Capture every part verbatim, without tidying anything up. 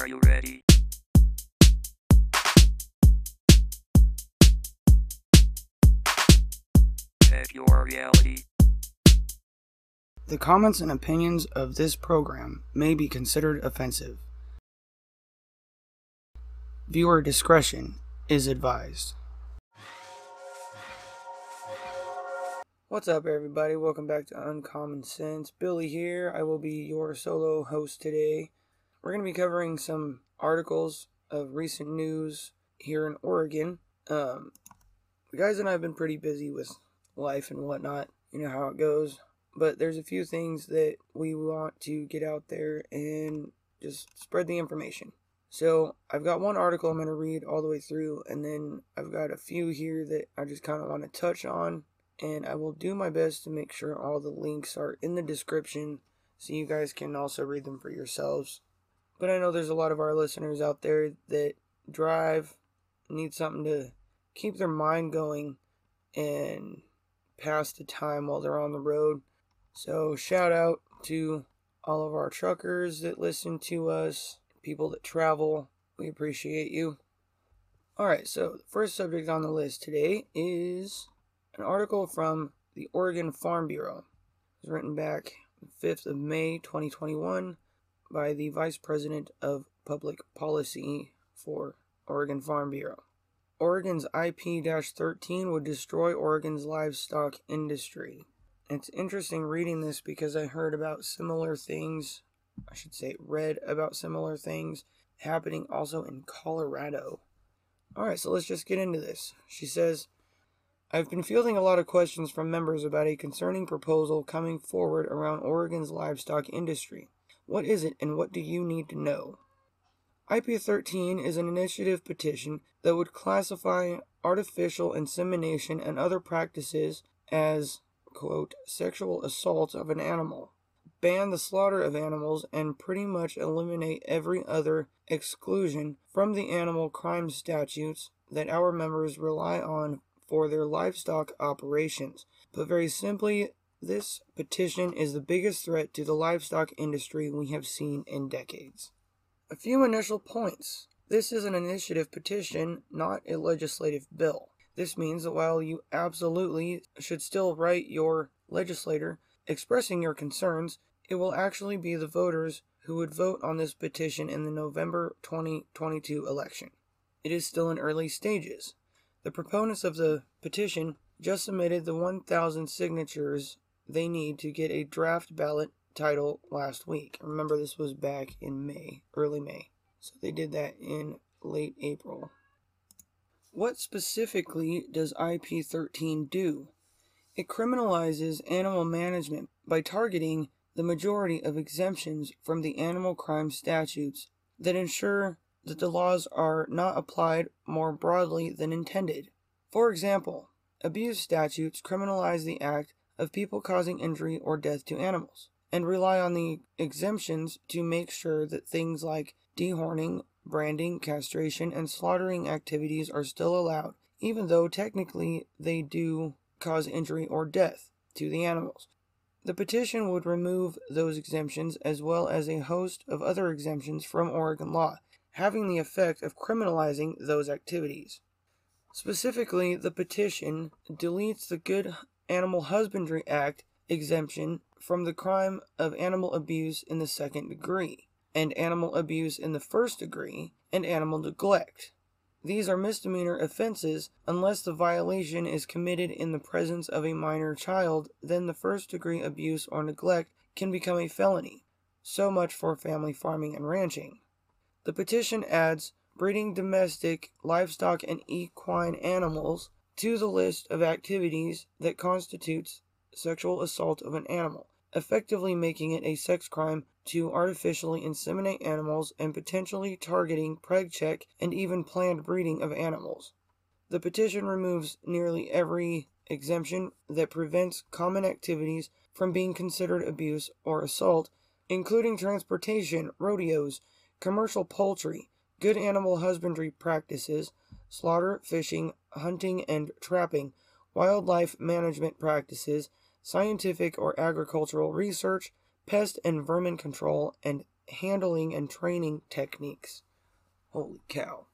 Are you ready? Check your reality. The comments and opinions of this program may be considered offensive. Viewer discretion is advised. What's up, everybody? Welcome back to Uncommon Sense. Billy here. I will be your solo host today. We're going to be covering some articles of recent news here in Oregon. Um, the guys and I have been pretty busy with life and whatnot. You know how it goes. But there's a few things that we want to get out there and just spread the information. So I've got one article I'm going to read all the way through, and then I've got a few here that I just kind of want to touch on. And I will do my best to make sure all the links are in the description so you guys can also read them for yourselves. But I know there's a lot of our listeners out there that drive, need something to keep their mind going and pass the time while they're on the road. So shout out to all of our truckers that listen to us, people that travel. We appreciate you. Alright, so the first subject on the list today is an article from the Oregon Farm Bureau. It was written back the fifth of May twenty twenty-one by the Vice President of Public Policy for Oregon Farm Bureau. Oregon's I P thirteen would destroy Oregon's livestock industry. It's interesting reading this because I heard about similar things, I should say read about similar things, happening also in Colorado. Alright, so let's just get into this. She says, I've been fielding a lot of questions from members about a concerning proposal coming forward around Oregon's livestock industry. What is it and what do you need to know? I P thirteen is an initiative petition that would classify artificial insemination and other practices as, quote, sexual assault of an animal, ban the slaughter of animals, and pretty much eliminate every other exclusion from the animal crime statutes that our members rely on for their livestock operations. But very simply, this petition is the biggest threat to the livestock industry we have seen in decades. A few initial points. This is an initiative petition, not a legislative bill. This means that while you absolutely should still write your legislator expressing your concerns, it will actually be the voters who would vote on this petition in the November twenty twenty-two election. It is still in early stages. The proponents of the petition just submitted the one thousand signatures they need to get a draft ballot title last week. Remember, this was back in May, early May. So they did that in late April. What specifically does I P thirteen do? It criminalizes animal management by targeting the majority of exemptions from the animal crime statutes that ensure that the laws are not applied more broadly than intended. For example, abuse statutes criminalize the act of people causing injury or death to animals, and rely on the exemptions to make sure that things like dehorning, branding, castration, and slaughtering activities are still allowed, even though technically they do cause injury or death to the animals. The petition would remove those exemptions as well as a host of other exemptions from Oregon law, having the effect of criminalizing those activities. Specifically, the petition deletes the Good Animal Husbandry Act exemption from the crime of animal abuse in the second degree, and animal abuse in the first degree, and animal neglect. These are misdemeanor offenses unless the violation is committed in the presence of a minor child, then the first degree abuse or neglect can become a felony. So much for family farming and ranching. The petition adds breeding domestic livestock and equine animals to the list of activities that constitutes sexual assault of an animal, effectively making it a sex crime to artificially inseminate animals and potentially targeting preg check and even planned breeding of animals. The petition removes nearly every exemption that prevents common activities from being considered abuse or assault, including transportation, rodeos, commercial poultry, good animal husbandry practices, slaughter, fishing, hunting and trapping, wildlife management practices, scientific or agricultural research, pest and vermin control, and handling and training techniques. Holy cow.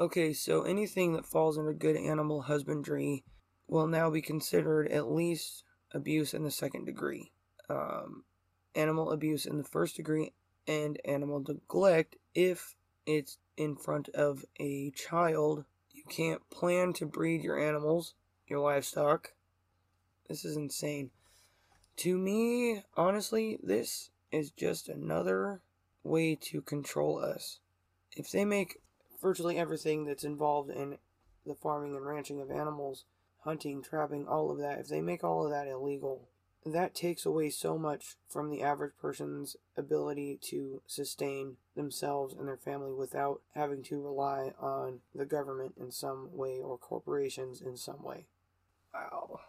Okay, so anything that falls under good animal husbandry will now be considered at least abuse in the second degree, um, animal abuse in the first degree, and animal neglect if it's in front of a child. You can't plan to breed your animals, your livestock. This is insane. To me, honestly, this is just another way to control us. If they make virtually everything that's involved in the farming and ranching of animals, hunting, trapping, all of that, if they make all of that illegal, that takes away so much from the average person's ability to sustain themselves and their family without having to rely on the government in some way or corporations in some way. Wow.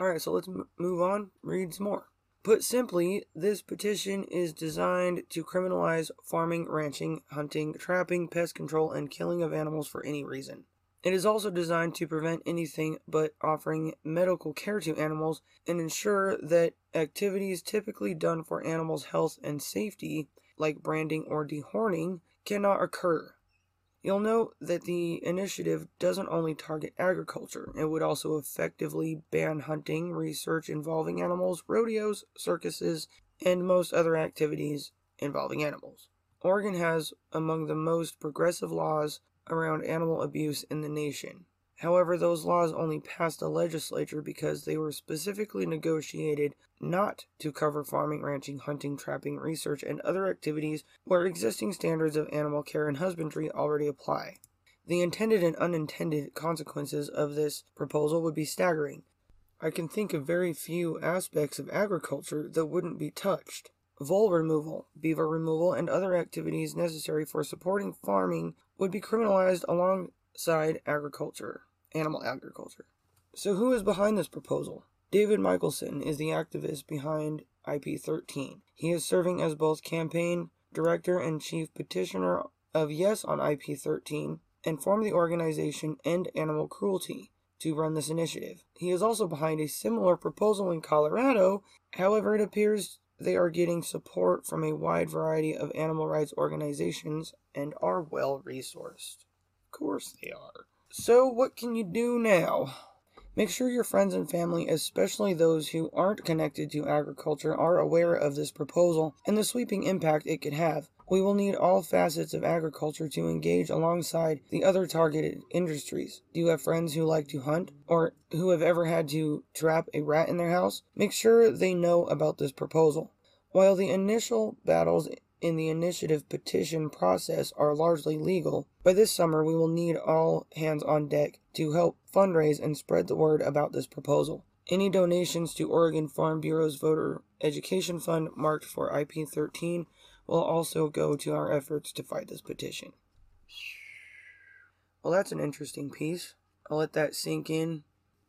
Alright, so let's m- move on, read some more. Put simply, this petition is designed to criminalize farming, ranching, hunting, trapping, pest control, and killing of animals for any reason. It is also designed to prevent anything but offering medical care to animals and ensure that activities typically done for animals' health and safety, like branding or dehorning, cannot occur. You'll note that the initiative doesn't only target agriculture. It would also effectively ban hunting, research involving animals, rodeos, circuses, and most other activities involving animals. Oregon has among the most progressive laws around animal abuse in the nation. However, those laws only passed the legislature because they were specifically negotiated not to cover farming, ranching, hunting, trapping, research, and other activities where existing standards of animal care and husbandry already apply. The intended and unintended consequences of this proposal would be staggering. I can think of very few aspects of agriculture that wouldn't be touched. Vole removal, beaver removal, and other activities necessary for supporting farming would be criminalized alongside agriculture, animal agriculture. So who is behind this proposal? David Michelson is the activist behind I P thirteen. He is serving as both campaign director and chief petitioner of Yes on I P thirteen and formed the organization End Animal Cruelty to run this initiative. He is also behind a similar proposal in Colorado. However, it appears they are getting support from a wide variety of animal rights organizations and are well-resourced. Of course they are. So what can you do now? Make sure your friends and family, especially those who aren't connected to agriculture, are aware of this proposal and the sweeping impact it could have. We will need all facets of agriculture to engage alongside the other targeted industries. Do you have friends who like to hunt or who have ever had to trap a rat in their house? Make sure they know about this proposal. While the initial battles in the initiative petition process are largely legal, by this summer we will need all hands on deck to help fundraise and spread the word about this proposal. Any donations to Oregon Farm Bureau's Voter Education Fund marked for I P thirteen will also go to our efforts to fight this petition. Well, that's an interesting piece. I'll let that sink in.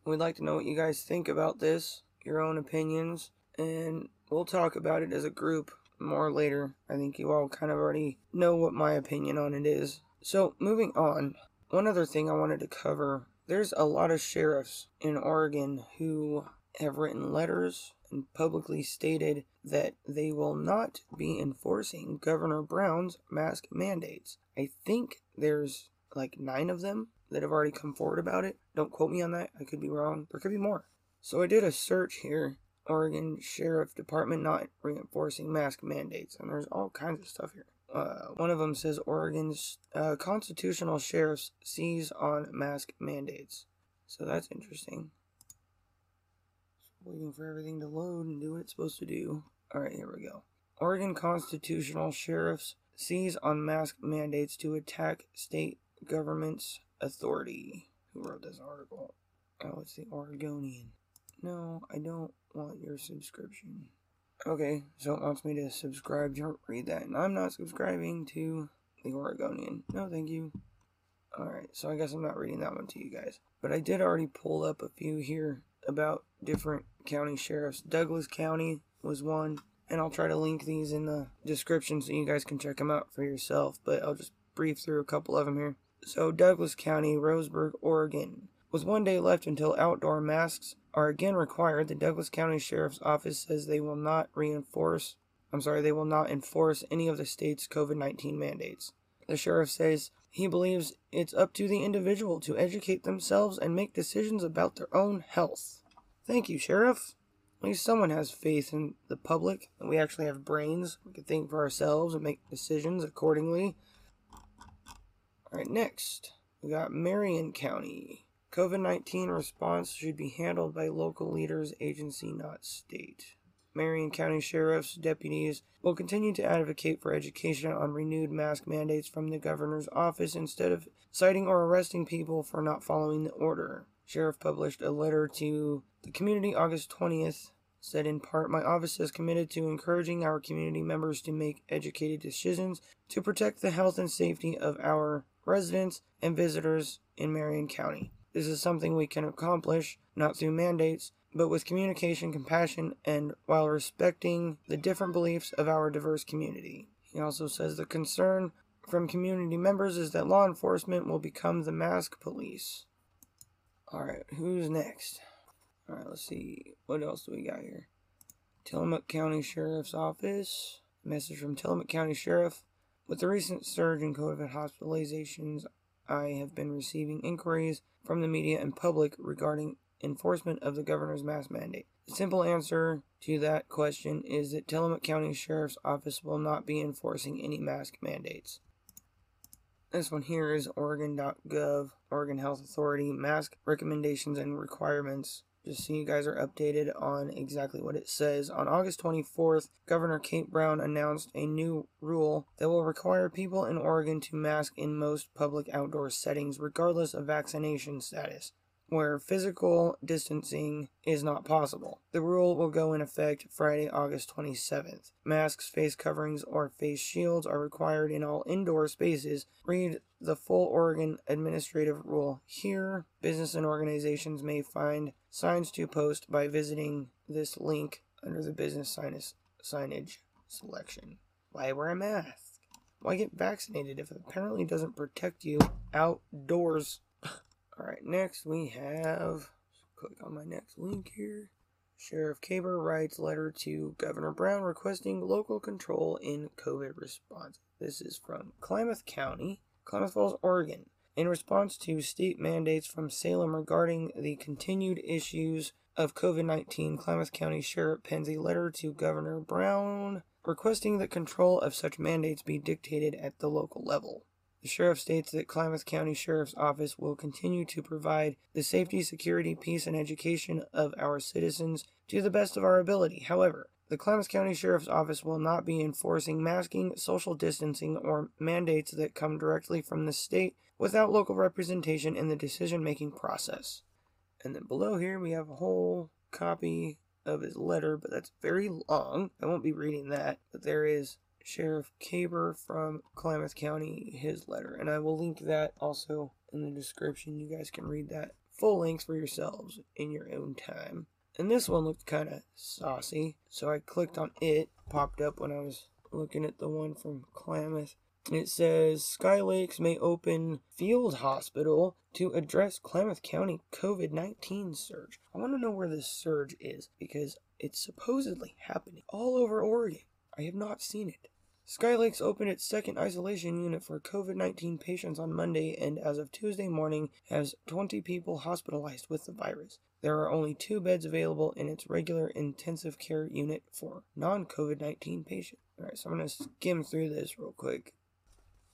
We'd like to know what you guys think about this, your own opinions, and we'll talk about it as a group more later. I think you all kind of already know what my opinion on it is. So, moving on, one other thing I wanted to cover. There's a lot of sheriffs in Oregon who have written letters and publicly stated that they will not be enforcing Governor Brown's mask mandates. I think there's like nine of them that have already come forward about it. Don't quote me on that. I could be wrong. There could be more. So I did a search here. Oregon Sheriff Department not reinforcing mask mandates. And there's all kinds of stuff here. Uh, one of them says Oregon's uh, constitutional sheriffs seize on mask mandates. So that's interesting. Waiting for everything to load and do what it's supposed to do. Alright, here we go. Oregon constitutional sheriffs seize on mask mandates to attack state government's authority. Who wrote this article? Oh, it's the Oregonian. No, I don't want your subscription. Okay, so it wants me to subscribe to read that, and I'm not subscribing to the Oregonian. No, thank you. Alright, so I guess I'm not reading that one to you guys. But I did already pull up a few here about different county sheriffs. Douglas County was one, and I'll try to link these in the description so you guys can check them out for yourself, but I'll just brief through a couple of them here. So Douglas County, Roseburg, Oregon, was one day left until outdoor masks are again required. The Douglas County Sheriff's Office says they will not reinforce I'm sorry, they will not enforce any of the state's covid nineteen mandates. The sheriff says he believes it's up to the individual to educate themselves and make decisions about their own health. Thank you, Sheriff. At least someone has faith in the public, that we actually have brains. We can think for ourselves and make decisions accordingly. Alright, next, we got Marion County. covid nineteen response should be handled by local leaders, agency, not state. Marion County sheriffs, deputies will continue to advocate for education on renewed mask mandates from the governor's office instead of citing or arresting people for not following the order. Sheriff published a letter to the community August twentieth, said in part, "My office is committed to encouraging our community members to make educated decisions to protect the health and safety of our residents and visitors in Marion County. This is something we can accomplish, not through mandates, but with communication, compassion, and while respecting the different beliefs of our diverse community." He also says the concern from community members is that law enforcement will become the mask police. Alright, who's next? Alright, let's see. What else do we got here? Tillamook County Sheriff's Office. Message from Tillamook County Sheriff. "With the recent surge in COVID hospitalizations, I have been receiving inquiries from the media and public regarding enforcement of the governor's mask mandate. The simple answer to that question is that Tillamook County Sheriff's Office will not be enforcing any mask mandates." This one here is Oregon dot gov, Oregon Health Authority, mask recommendations and requirements. Just so you guys are updated on exactly what it says. On August twenty-fourth, Governor Kate Brown announced a new rule that will require people in Oregon to mask in most public outdoor settings, regardless of vaccination status, where physical distancing is not possible. The rule will go in effect Friday, August twenty-seventh. Masks, face coverings, or face shields are required in all indoor spaces. Read the full Oregon administrative rule here. Business and organizations may find signs to post by visiting this link under the business sinus, signage selection. Why wear a mask? Why get vaccinated if it apparently doesn't protect you outdoors? Alright, next we have, click on my next link here, Sheriff Kaber writes letter to Governor Brown requesting local control in COVID response. This is from Klamath County, Klamath Falls, Oregon. "In response to state mandates from Salem regarding the continued issues of covid nineteen, Klamath County Sheriff pens a letter to Governor Brown requesting that control of such mandates be dictated at the local level. The sheriff states that Klamath County Sheriff's Office will continue to provide the safety, security, peace, and education of our citizens to the best of our ability. However, the Klamath County Sheriff's Office will not be enforcing masking, social distancing, or mandates that come directly from the state without local representation in the decision-making process." And then below here we have a whole copy of his letter, but that's very long. I won't be reading that, but there is Sheriff Kaber from Klamath County, his letter, and I will link that also in the description. You guys can read that full length for yourselves in your own time. And this one looked kind of saucy, so I clicked on it. Popped up when I was looking at the one from Klamath, and it says Sky Lakes may open field hospital to address Klamath County covid nineteen surge. I want to know where this surge is, because it's supposedly happening all over Oregon. I have not seen it. Sky Lakes opened its second isolation unit for covid nineteen patients on Monday, and as of Tuesday morning has twenty people hospitalized with the virus. There are only two beds available in its regular intensive care unit for non-covid nineteen patients. Alright, so I'm going to skim through this real quick.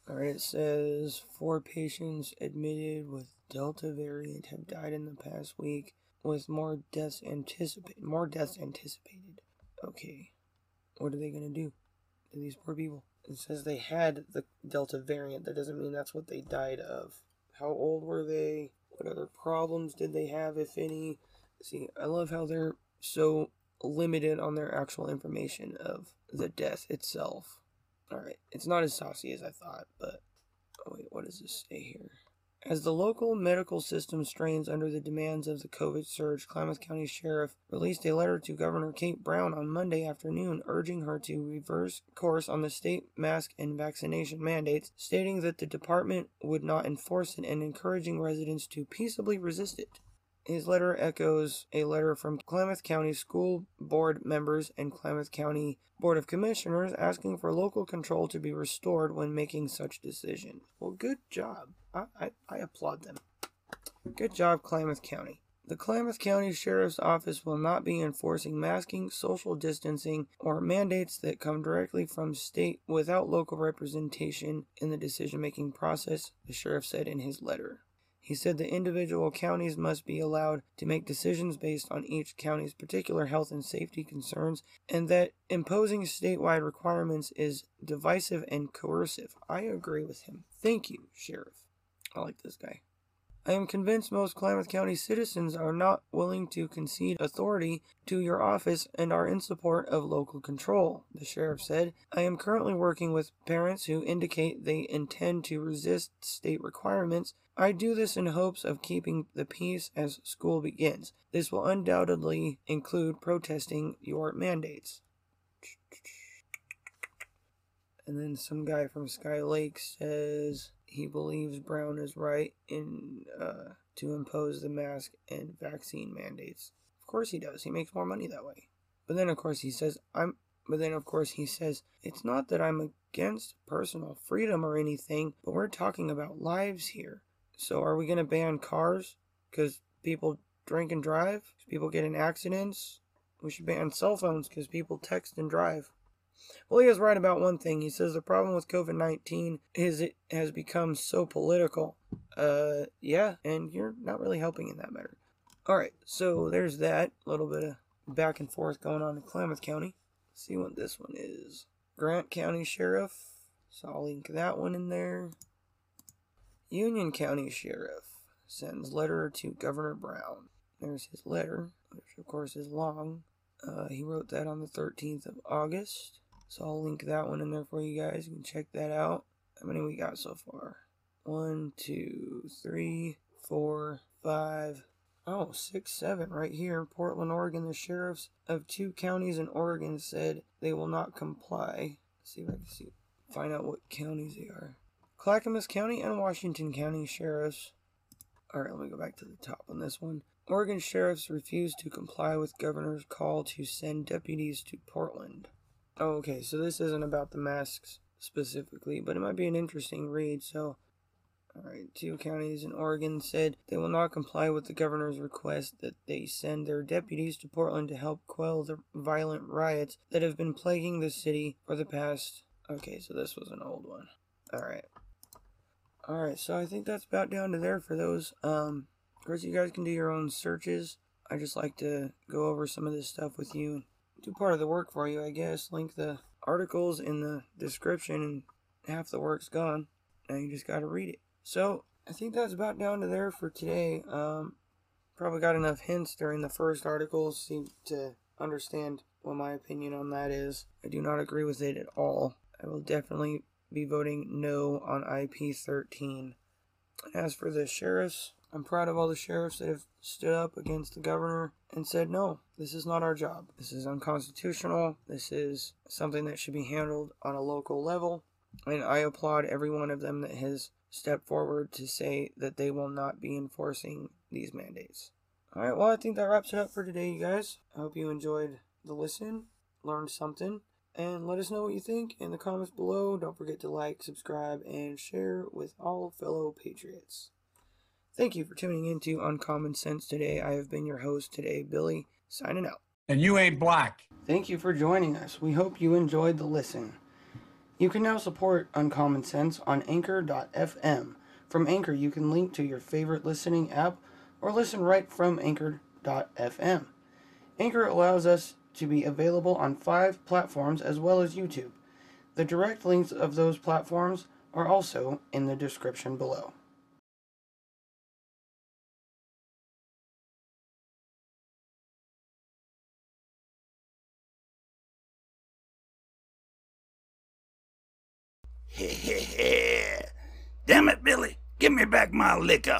Alright, it says four patients admitted with Delta variant have died in the past week, with more deaths anticipated. More deaths anticipated. Okay. What are they going to do to these poor people? It says they had the Delta variant. That doesn't mean that's what they died of. How old were they? What other problems did they have, if any? See, I love how they're so limited on their actual information of the death itself. Alright, it's not as saucy as I thought, but... Oh wait, what does this say here? As the local medical system strains under the demands of the COVID surge, Klamath County Sheriff released a letter to Governor Kate Brown on Monday afternoon urging her to reverse course on the state mask and vaccination mandates, stating that the department would not enforce it and encouraging residents to peaceably resist it. His letter echoes a letter from Klamath County School Board members and Klamath County Board of Commissioners asking for local control to be restored when making such decision. Well, good job. I, I, I applaud them. Good job, Klamath County. The Klamath County Sheriff's Office will not be enforcing masking, social distancing, or mandates that come directly from state without local representation in the decision-making process, the sheriff said in his letter. He said the individual counties must be allowed to make decisions based on each county's particular health and safety concerns, and that imposing statewide requirements is divisive and coercive. I agree with him. Thank you, Sheriff. I like this guy. I am convinced most Klamath County citizens are not willing to concede authority to your office and are in support of local control, the sheriff said. I am currently working with parents who indicate they intend to resist state requirements. I do this in hopes of keeping the peace as school begins. This will undoubtedly include protesting your mandates. And then some guy from Sky Lakes says he believes Brown is right in uh, to impose the mask and vaccine mandates. Of course he does. He makes more money that way. But then of course he says I'm. But then of course he says it's not that I'm against personal freedom or anything, but we're talking about lives here. So are we going to ban cars because people drink and drive? Because people get in accidents? We should ban cell phones because people text and drive. Well, he is right about one thing. He says the problem with covid nineteen is it has become so political. Uh, yeah, and you're not really helping in that matter. All right, so there's that. A little bit of back and forth going on in Klamath County. Let's see what this one is. Grant County Sheriff. So I'll link that one in there. Union County Sheriff sends letter to Governor Brown. There's his letter, which of course is long. Uh, he wrote that on the thirteenth of August. So I'll link that one in there for you guys. You can check that out. How many we got so far? One, two, three, four, five, oh, six, seven right here. In Portland, Oregon, the sheriffs of two counties in Oregon said they will not comply. Let's see if I can see, find out what counties they are. Clackamas County and Washington County sheriffs. All right, let me go back to the top on this one. Oregon sheriffs refused to comply with governor's call to send deputies to Portland. Oh, okay, so this isn't about the masks specifically, but it might be an interesting read, so... Alright, two counties in Oregon said they will not comply with the governor's request that they send their deputies to Portland to help quell the violent riots that have been plaguing the city for the past... Okay, so this was an old one. Alright. Alright, so I think that's about down to there for those. Um, of course, you guys can do your own searches. I just like to go over some of this stuff with you and do part of the work for you, I guess. Link the articles in the description and half the work's gone. Now you just gotta read it. So, I think that's about down to there for today. Um, probably got enough hints during the first article to understand what my opinion on that is. I do not agree with it at all. I will definitely be voting no on I P thirteen. As for the sheriffs, I'm proud of all the sheriffs that have stood up against the governor and said, no, this is not our job. This is unconstitutional. This is something that should be handled on a local level. And I applaud every one of them that has stepped forward to say that they will not be enforcing these mandates. All right, well, I think that wraps it up for today, you guys. I hope you enjoyed the listen, learned something, and let us know what you think in the comments below. Don't forget to like, subscribe, and share with all fellow patriots. Thank you for tuning into Uncommon Sense today. I have been your host today, Billy, signing out. And you ain't black. Thank you for joining us. We hope you enjoyed the listen. You can now support Uncommon Sense on Anchor dot F M. From Anchor, you can link to your favorite listening app or listen right from Anchor dot F M. Anchor allows us to be available on five platforms as well as YouTube. The direct links of those platforms are also in the description below. Damn it, Billy. Give me back my liquor.